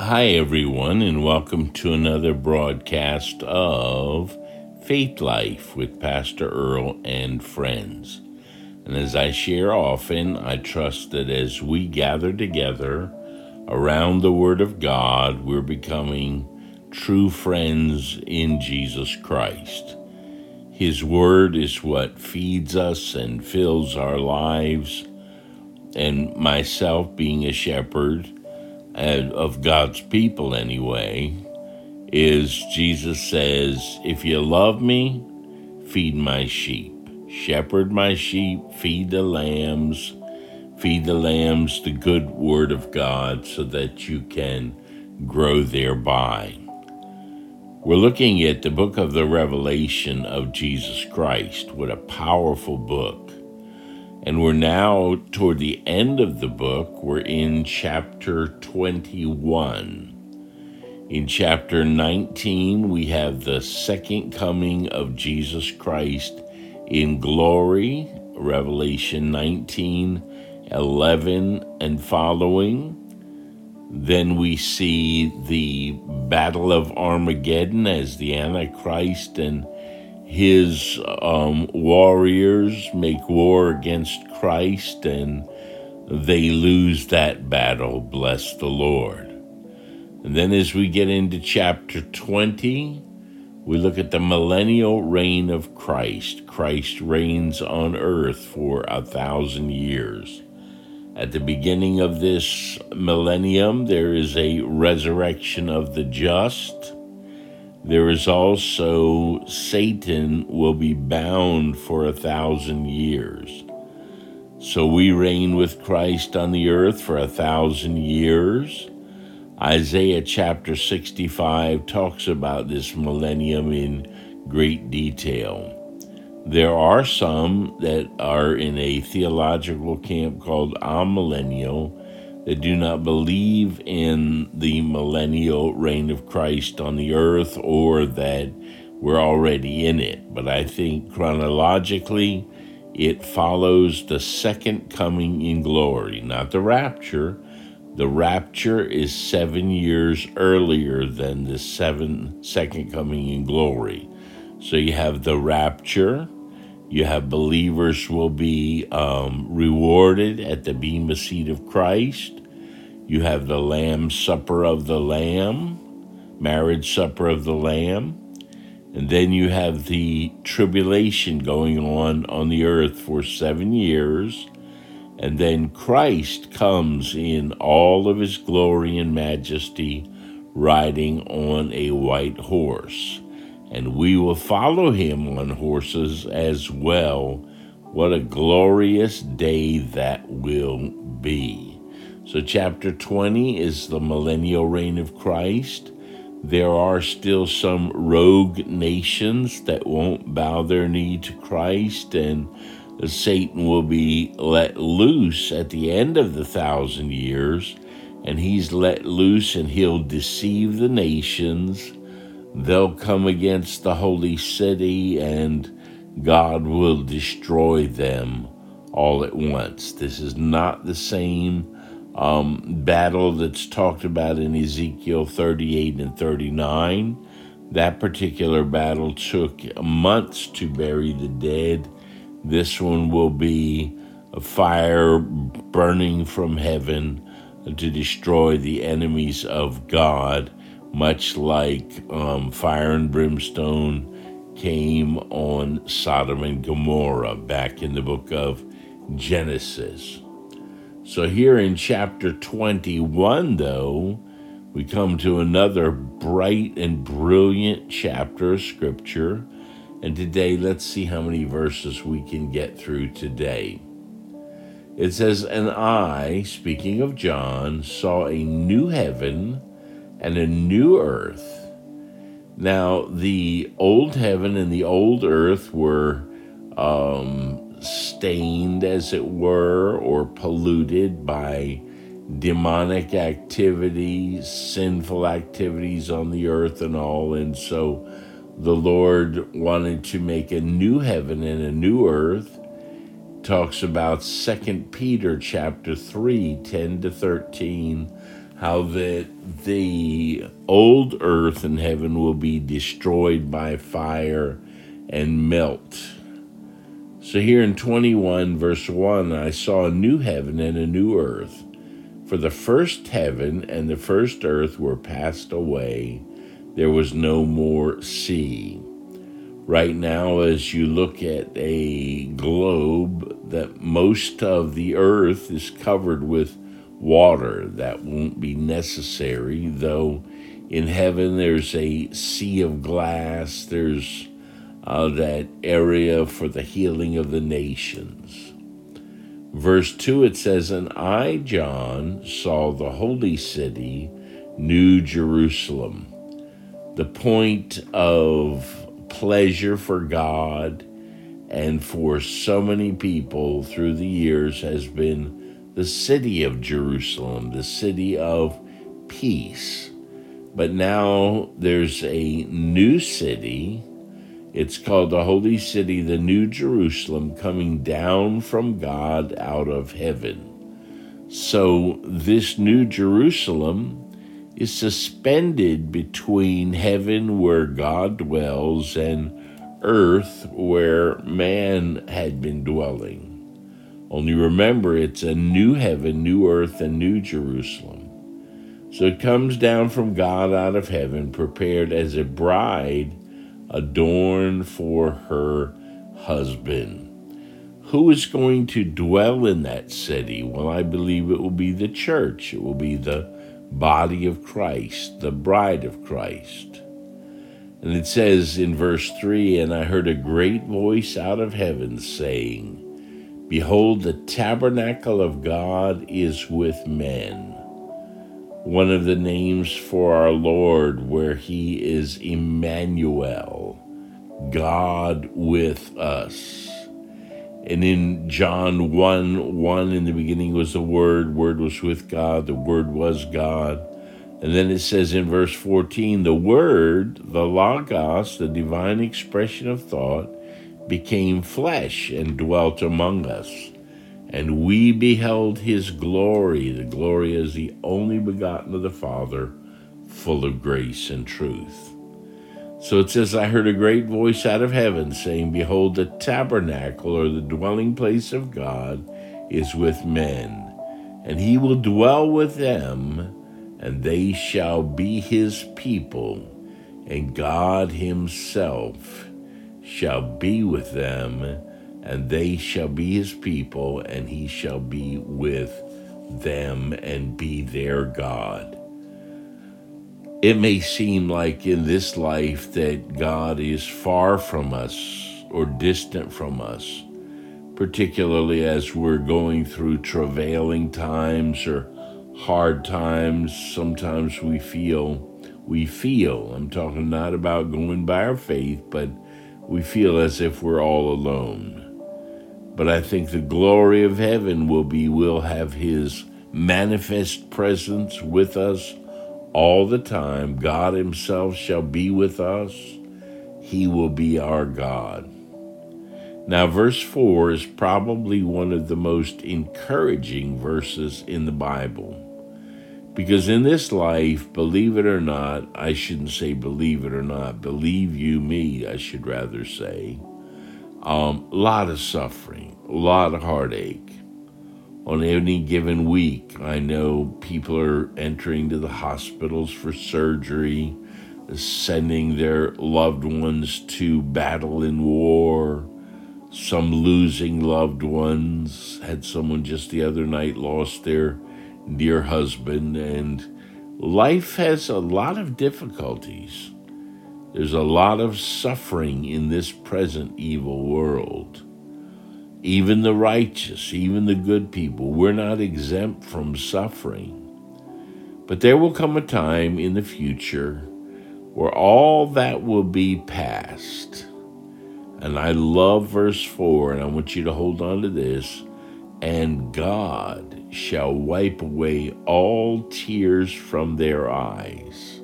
Hi, everyone, and welcome to another broadcast of Faith Life with Pastor Earl and friends. And as I share often, I trust that as we gather together around the Word of God, we're becoming true friends in Jesus Christ. His Word is what feeds us and fills our lives. And myself, being a shepherd, of God's people anyway, is Jesus says, if you love me, feed my sheep. Shepherd my sheep, feed the lambs, the good word of God so that you can grow thereby. We're looking at the book of the Revelation of Jesus Christ. What a powerful book. And we're now toward the end of the book. We're in chapter 21. In chapter 19, we have the second coming of Jesus Christ in glory, Revelation 19:11 and following. Then we see the Battle of Armageddon as the Antichrist and his warriors make war against Christ, and they lose that battle, bless the Lord. And then as we get into chapter 20, we look at the millennial reign of Christ. Christ reigns on earth for 1,000 years. At the beginning of this millennium, there is a resurrection of the just. There is also Satan will be bound for 1,000 years. So we reign with Christ on the earth for 1,000 years. Isaiah chapter 65 talks about this millennium in great detail. There are some that are in a theological camp called amillennial, that do not believe in the millennial reign of Christ on the earth or that we're already in it. But I think chronologically, it follows the second coming in glory, not the rapture. The rapture is 7 years earlier than the second coming in glory. So you have the rapture. You have believers will be rewarded at the Bema Seat of Christ. You have the marriage supper of the Lamb. And then you have the tribulation going on the earth for 7 years. And then Christ comes in all of his glory and majesty, riding on a white horse. And we will follow him on horses as well. What a glorious day that will be. So chapter 20 is the millennial reign of Christ. There are still some rogue nations that won't bow their knee to Christ, and Satan will be let loose at the end of the 1,000 years, and he's let loose and he'll deceive the nations. They'll come against the holy city, and God will destroy them all at once. This is not the same battle that's talked about in Ezekiel 38 and 39. That particular battle took months to bury the dead. This one will be a fire burning from heaven to destroy the enemies of God, much like fire and brimstone came on Sodom and Gomorrah back in the book of Genesis. So here in chapter 21, though, we come to another bright and brilliant chapter of Scripture. And today, let's see how many verses we can get through today. It says, "And I," speaking of John, "saw a new heaven and a new earth. Now, the old heaven and the old earth were stained, as it were, or polluted by demonic activities, sinful activities on the earth and all. And so the Lord wanted to make a new heaven and a new earth." Talks about 2 Peter chapter 3, 10 to 13, how that the old earth and heaven will be destroyed by fire and melt. So here in 21 verse 1, I saw a new heaven and a new earth, for the first heaven and the first earth were passed away. There was no more sea. Right now, as you look at a globe, that most of the earth is covered with water. That won't be necessary, though in heaven there's a sea of glass. There's that area for the healing of the nations. Verse 2, it says, "And I, John, saw the holy city, New Jerusalem." The point of pleasure for God and for so many people through the years has been the city of Jerusalem, the city of peace. But now there's a new city. It's called the Holy City, the New Jerusalem, coming down from God out of heaven. So this New Jerusalem is suspended between heaven, where God dwells, and earth, where man had been dwelling. Only remember, it's a new heaven, new earth, and New Jerusalem. So it comes down from God out of heaven, prepared as a bride adorned for her husband. Who is going to dwell in that city? Well, I believe it will be the church. It will be the body of Christ, the bride of Christ. And it says in verse 3, "And I heard a great voice out of heaven saying, Behold, the tabernacle of God is with men." One of the names for our Lord, where he is Emmanuel, God with us. And in John 1:1, "In the beginning was the Word was with God, the Word was God." And then it says in verse 14, "The Word, the Logos, the divine expression of thought, became flesh and dwelt among us. And we beheld his glory, the glory as the only begotten of the Father, full of grace and truth." So it says, "I heard a great voice out of heaven saying, Behold, the tabernacle," or the dwelling place of God, "is with men, and he will dwell with them, and they shall be his people, and God himself shall be with them, and they shall be his people, and he shall be with them and be their God." It may seem like in this life that God is far from us or distant from us, particularly as we're going through travailing times or hard times. Sometimes we feel, I'm talking not about going by our faith, but we feel as if we're all alone. But I think the glory of heaven we'll have his manifest presence with us all the time. God himself shall be with us. He will be our God. Now, verse 4 is probably one of the most encouraging verses in the Bible, because in this life, believe you me, I should rather say, a lot of suffering, a lot of heartache. On any given week, I know people are entering to the hospitals for surgery, sending their loved ones to battle in war, some losing loved ones. Had someone just the other night lost their dear husband, and life has a lot of difficulties. There's a lot of suffering in this present evil world. Even the righteous, even the good people, we're not exempt from suffering. But there will come a time in the future where all that will be past. And I love verse 4, and I want you to hold on to this. "And God shall wipe away all tears from their eyes."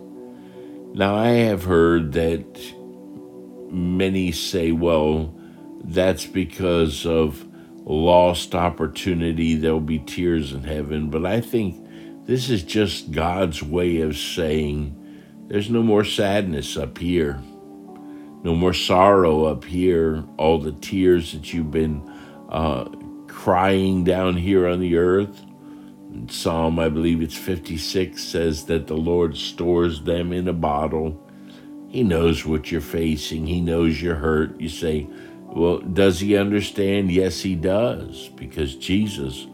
Now, I have heard that many say, well, that's because of lost opportunity, there'll be tears in heaven. But I think This is just God's way of saying, there's no more sadness up here, no more sorrow up here, all the tears that you've been crying down here on the earth. And Psalm, I believe it's 56, says that the Lord stores them in a bottle. He knows what you're facing. He knows you're hurt. You say, well, does he understand? Yes, he does, because Jesus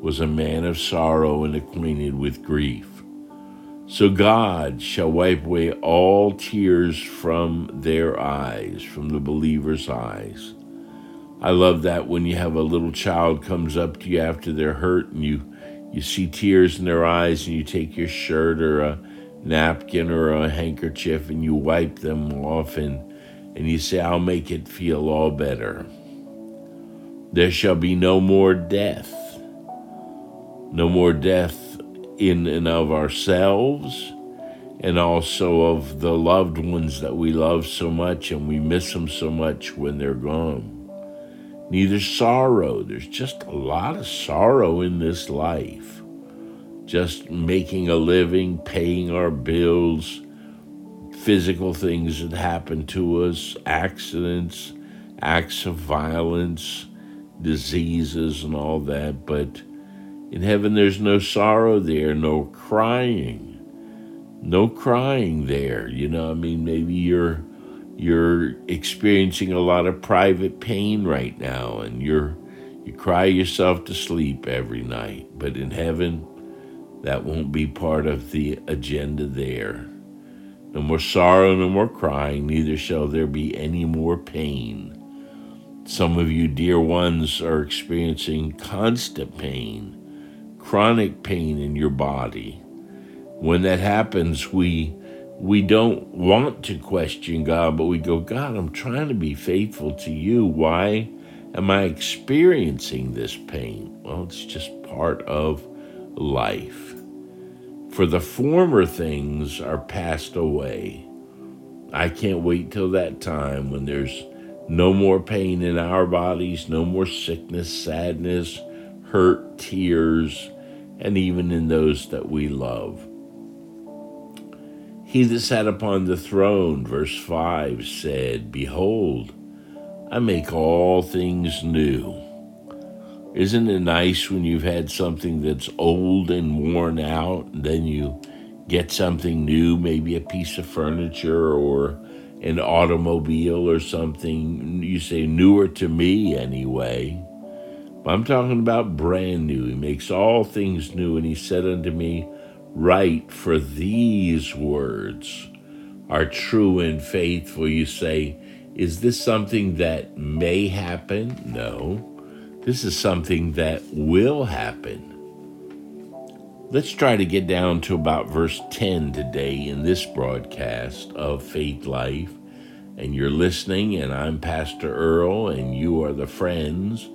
was a man of sorrow and acquainted with grief. So God shall wipe away all tears from their eyes, from the believer's eyes. I love that when you have a little child comes up to you after they're hurt and you see tears in their eyes and you take your shirt or a napkin or a handkerchief and you wipe them off and you say, I'll make it feel all better. There shall be no more death. No more death in and of ourselves, and also of the loved ones that we love so much and we miss them so much when they're gone. Neither sorrow. There's just a lot of sorrow in this life. Just making a living, paying our bills, physical things that happen to us, accidents, acts of violence, diseases and all that, but in heaven, there's no sorrow there, no crying there. You know, I mean, maybe you're experiencing a lot of private pain right now, and you cry yourself to sleep every night. But in heaven, that won't be part of the agenda there. No more sorrow, no more crying, neither shall there be any more pain. Some of you, dear ones, are experiencing constant pain, chronic pain in your body. When that happens, we don't want to question God, but we go, God, I'm trying to be faithful to you. Why am I experiencing this pain? Well, it's just part of life. For the former things are passed away. I can't wait till that time when there's no more pain in our bodies, no more sickness, sadness, hurt, tears, and even in those that we love. He that sat upon the throne, verse 5, said, Behold, I make all things new. Isn't it nice when you've had something that's old and worn out, and then you get something new, maybe a piece of furniture or an automobile or something? You say, newer to me anyway. I'm talking about brand new. He makes all things new. And he said unto me, Write, for these words are true and faithful. You say, is this something that may happen? No, this is something that will happen. Let's try to get down to about verse 10 today in this broadcast of Faith Life. And you're listening, and I'm Pastor Earl, and you are the friends,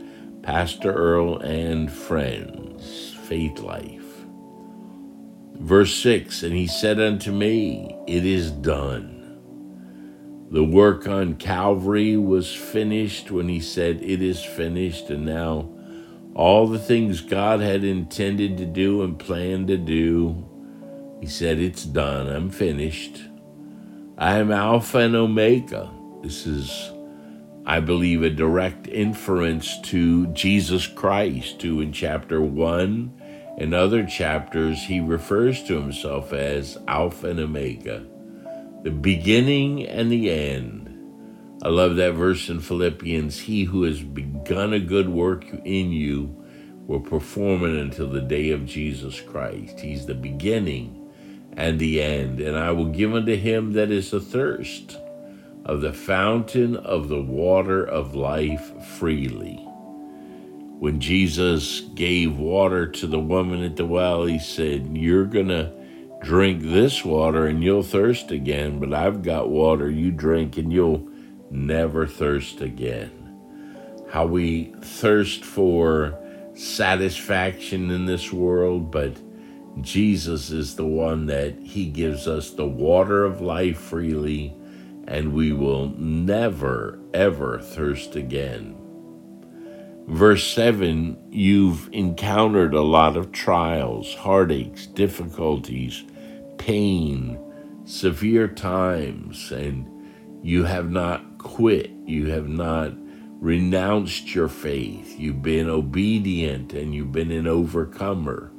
Pastor Earl and Friends, Faith Life. Verse 6, And he said unto me, It is done. The work on Calvary was finished when he said, It is finished. And now all the things God had intended to do and planned to do, he said, It's done. I'm finished. I am Alpha and Omega. This is, I believe, a direct inference to Jesus Christ, who in chapter 1 and other chapters, he refers to himself as Alpha and Omega, the beginning and the end. I love that verse in Philippians, He who has begun a good work in you will perform it until the day of Jesus Christ. He's the beginning and the end, and I will give unto him that is athirst of the fountain of the water of life freely. When Jesus gave water to the woman at the well, he said, You're going to drink this water and you'll thirst again, but I've got water you drink and you'll never thirst again. How we thirst for satisfaction in this world, but Jesus is the one that he gives us the water of life freely, and we will never, ever thirst again. Verse 7, you've encountered a lot of trials, heartaches, difficulties, pain, severe times, and you have not quit. You have not renounced your faith. You've been obedient and you've been an overcomer.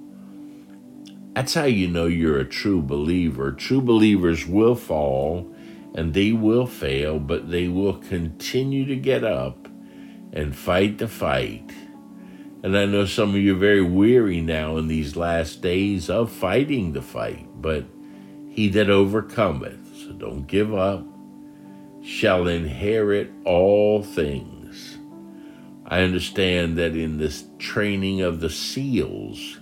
That's how you know you're a true believer. True believers will fall and they will fail, but they will continue to get up and fight the fight. And I know some of you are very weary now in these last days of fighting the fight, but he that overcometh, so don't give up, shall inherit all things. I understand that in this training of the SEALs,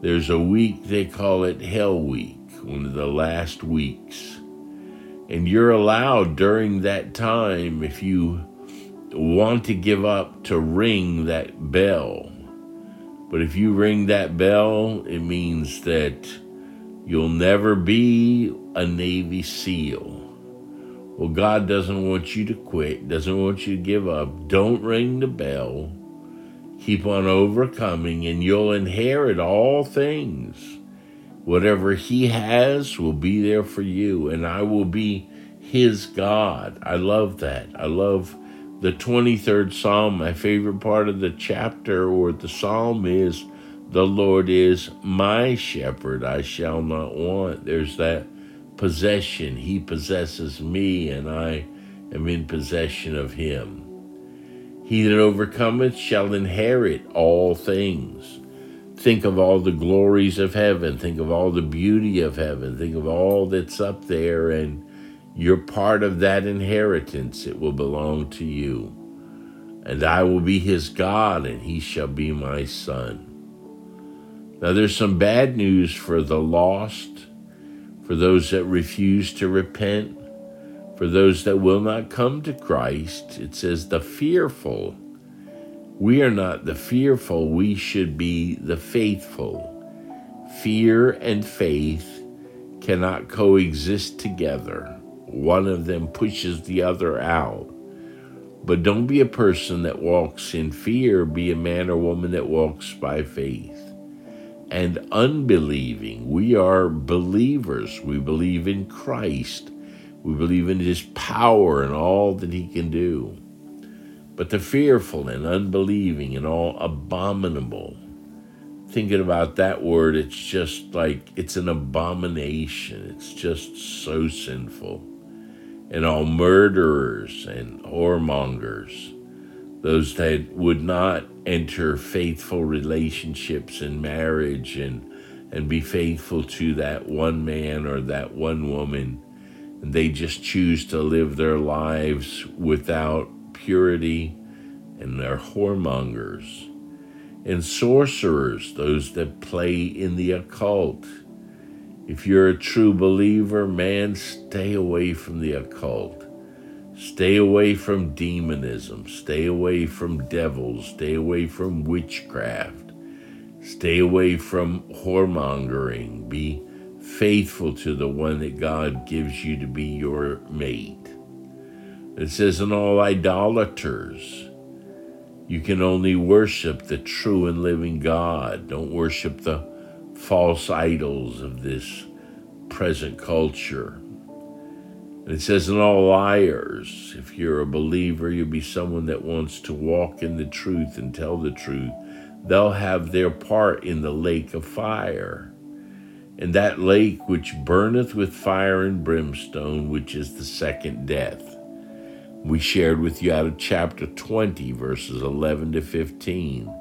there's a week, they call it Hell Week, one of the last weeks. And you're allowed during that time, if you want to give up, to ring that bell. But if you ring that bell, it means that you'll never be a Navy SEAL. Well, God doesn't want you to quit, doesn't want you to give up. Don't ring the bell. Keep on overcoming, and you'll inherit all things. Whatever he has will be there for you, and I will be his God. I love that. I love the 23rd Psalm. My favorite part of the chapter or the Psalm is, the Lord is my shepherd, I shall not want. There's that possession. He possesses me, and I am in possession of him. He that overcometh shall inherit all things. Think of all the glories of heaven. Think of all the beauty of heaven. Think of all that's up there, and you're part of that inheritance. It will belong to you. And I will be his God, and he shall be my son. Now, there's some bad news for the lost, for those that refuse to repent, for those that will not come to Christ. It says the fearful. We are not the fearful. We should be the faithful. Fear and faith cannot coexist together. One of them pushes the other out. But don't be a person that walks in fear. Be a man or woman that walks by faith. And unbelieving, we are believers. We believe in Christ. We believe in his power and all that he can do. But the fearful and unbelieving and all abominable, thinking about that word, it's just like, it's an abomination. It's just so sinful. And all murderers and whoremongers, those that would not enter faithful relationships and marriage and be faithful to that one man or that one woman. And they just choose to live their lives without purity, and they're whoremongers. And sorcerers, those that play in the occult. If you're a true believer, man, stay away from the occult. Stay away from demonism. Stay away from devils. Stay away from witchcraft. Stay away from whoremongering. Be faithful to the one that God gives you to be your mate. It says, in all idolaters, you can only worship the true and living God. Don't worship the false idols of this present culture. And it says, in all liars, if you're a believer, you'll be someone that wants to walk in the truth and tell the truth. They'll have their part in the lake of fire. And that lake which burneth with fire and brimstone, which is the second death. We shared with you out of chapter 20, verses 11 to 15.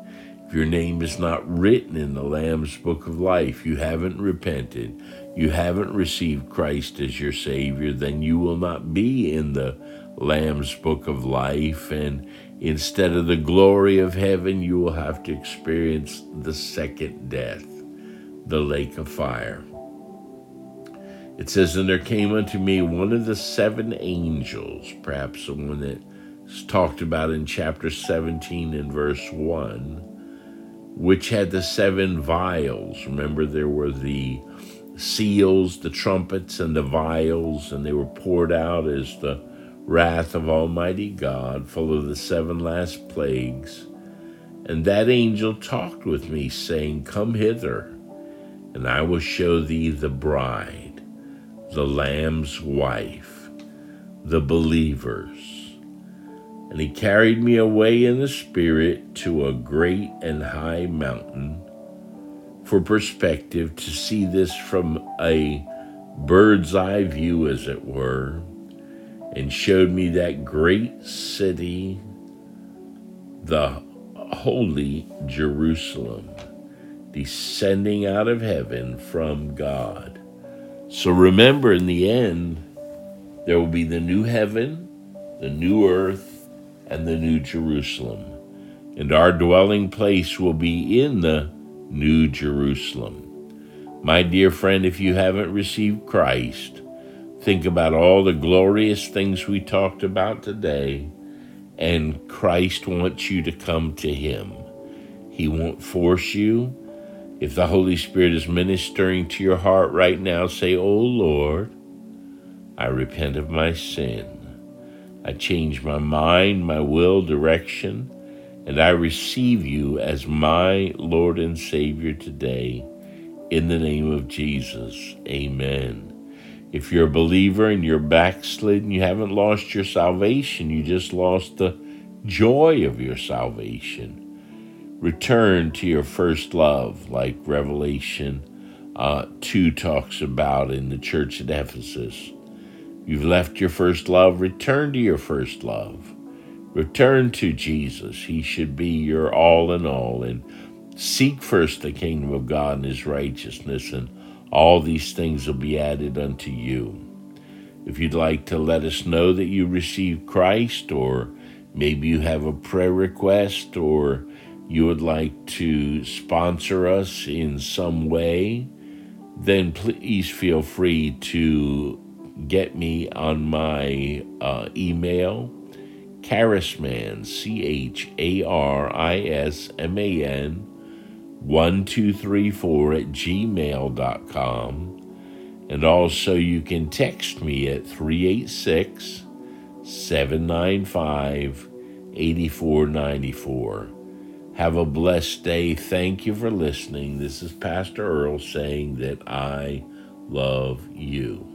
If your name is not written in the Lamb's Book of Life, you haven't repented, you haven't received Christ as your Savior, then you will not be in the Lamb's Book of Life. And instead of the glory of heaven, you will have to experience the second death, the lake of fire. It says, and there came unto me one of the seven angels, perhaps the one that's talked about in chapter 17 and verse 1, which had the seven vials. Remember, there were the seals, the trumpets, and the vials, and they were poured out as the wrath of Almighty God, full of the seven last plagues. And that angel talked with me, saying, Come hither, and I will show thee the bride, the Lamb's wife, the believers. And he carried me away in the Spirit to a great and high mountain. For perspective, to see this from a bird's eye view, as it were, and showed me that great city, the Holy Jerusalem, descending out of heaven from God. So remember, in the end, there will be the new heaven, the new earth, and the new Jerusalem. And our dwelling place will be in the New Jerusalem. My dear friend, if you haven't received Christ, think about all the glorious things we talked about today, and Christ wants you to come to Him. He won't force you. If the Holy Spirit is ministering to your heart right now, say, Oh Lord, I repent of my sin. I change my mind, my will, direction, and I receive you as my Lord and Savior today. In the name of Jesus, amen. If you're a believer and you're backslidden, you haven't lost your salvation, you just lost the joy of your salvation. Return to your first love, like Revelation 2 talks about in the church at Ephesus. You've left your first love, return to your first love. Return to Jesus. He should be your all in all. And seek first the kingdom of God and His righteousness, and all these things will be added unto you. If you'd like to let us know that you received Christ, or maybe you have a prayer request, or you would like to sponsor us in some way, then please feel free to get me on my email, charisman, charisman, 1234 at gmail.com. And also you can text me at 386-795-8494. Have a blessed day. Thank you for listening. This is Pastor Earl saying that I love you.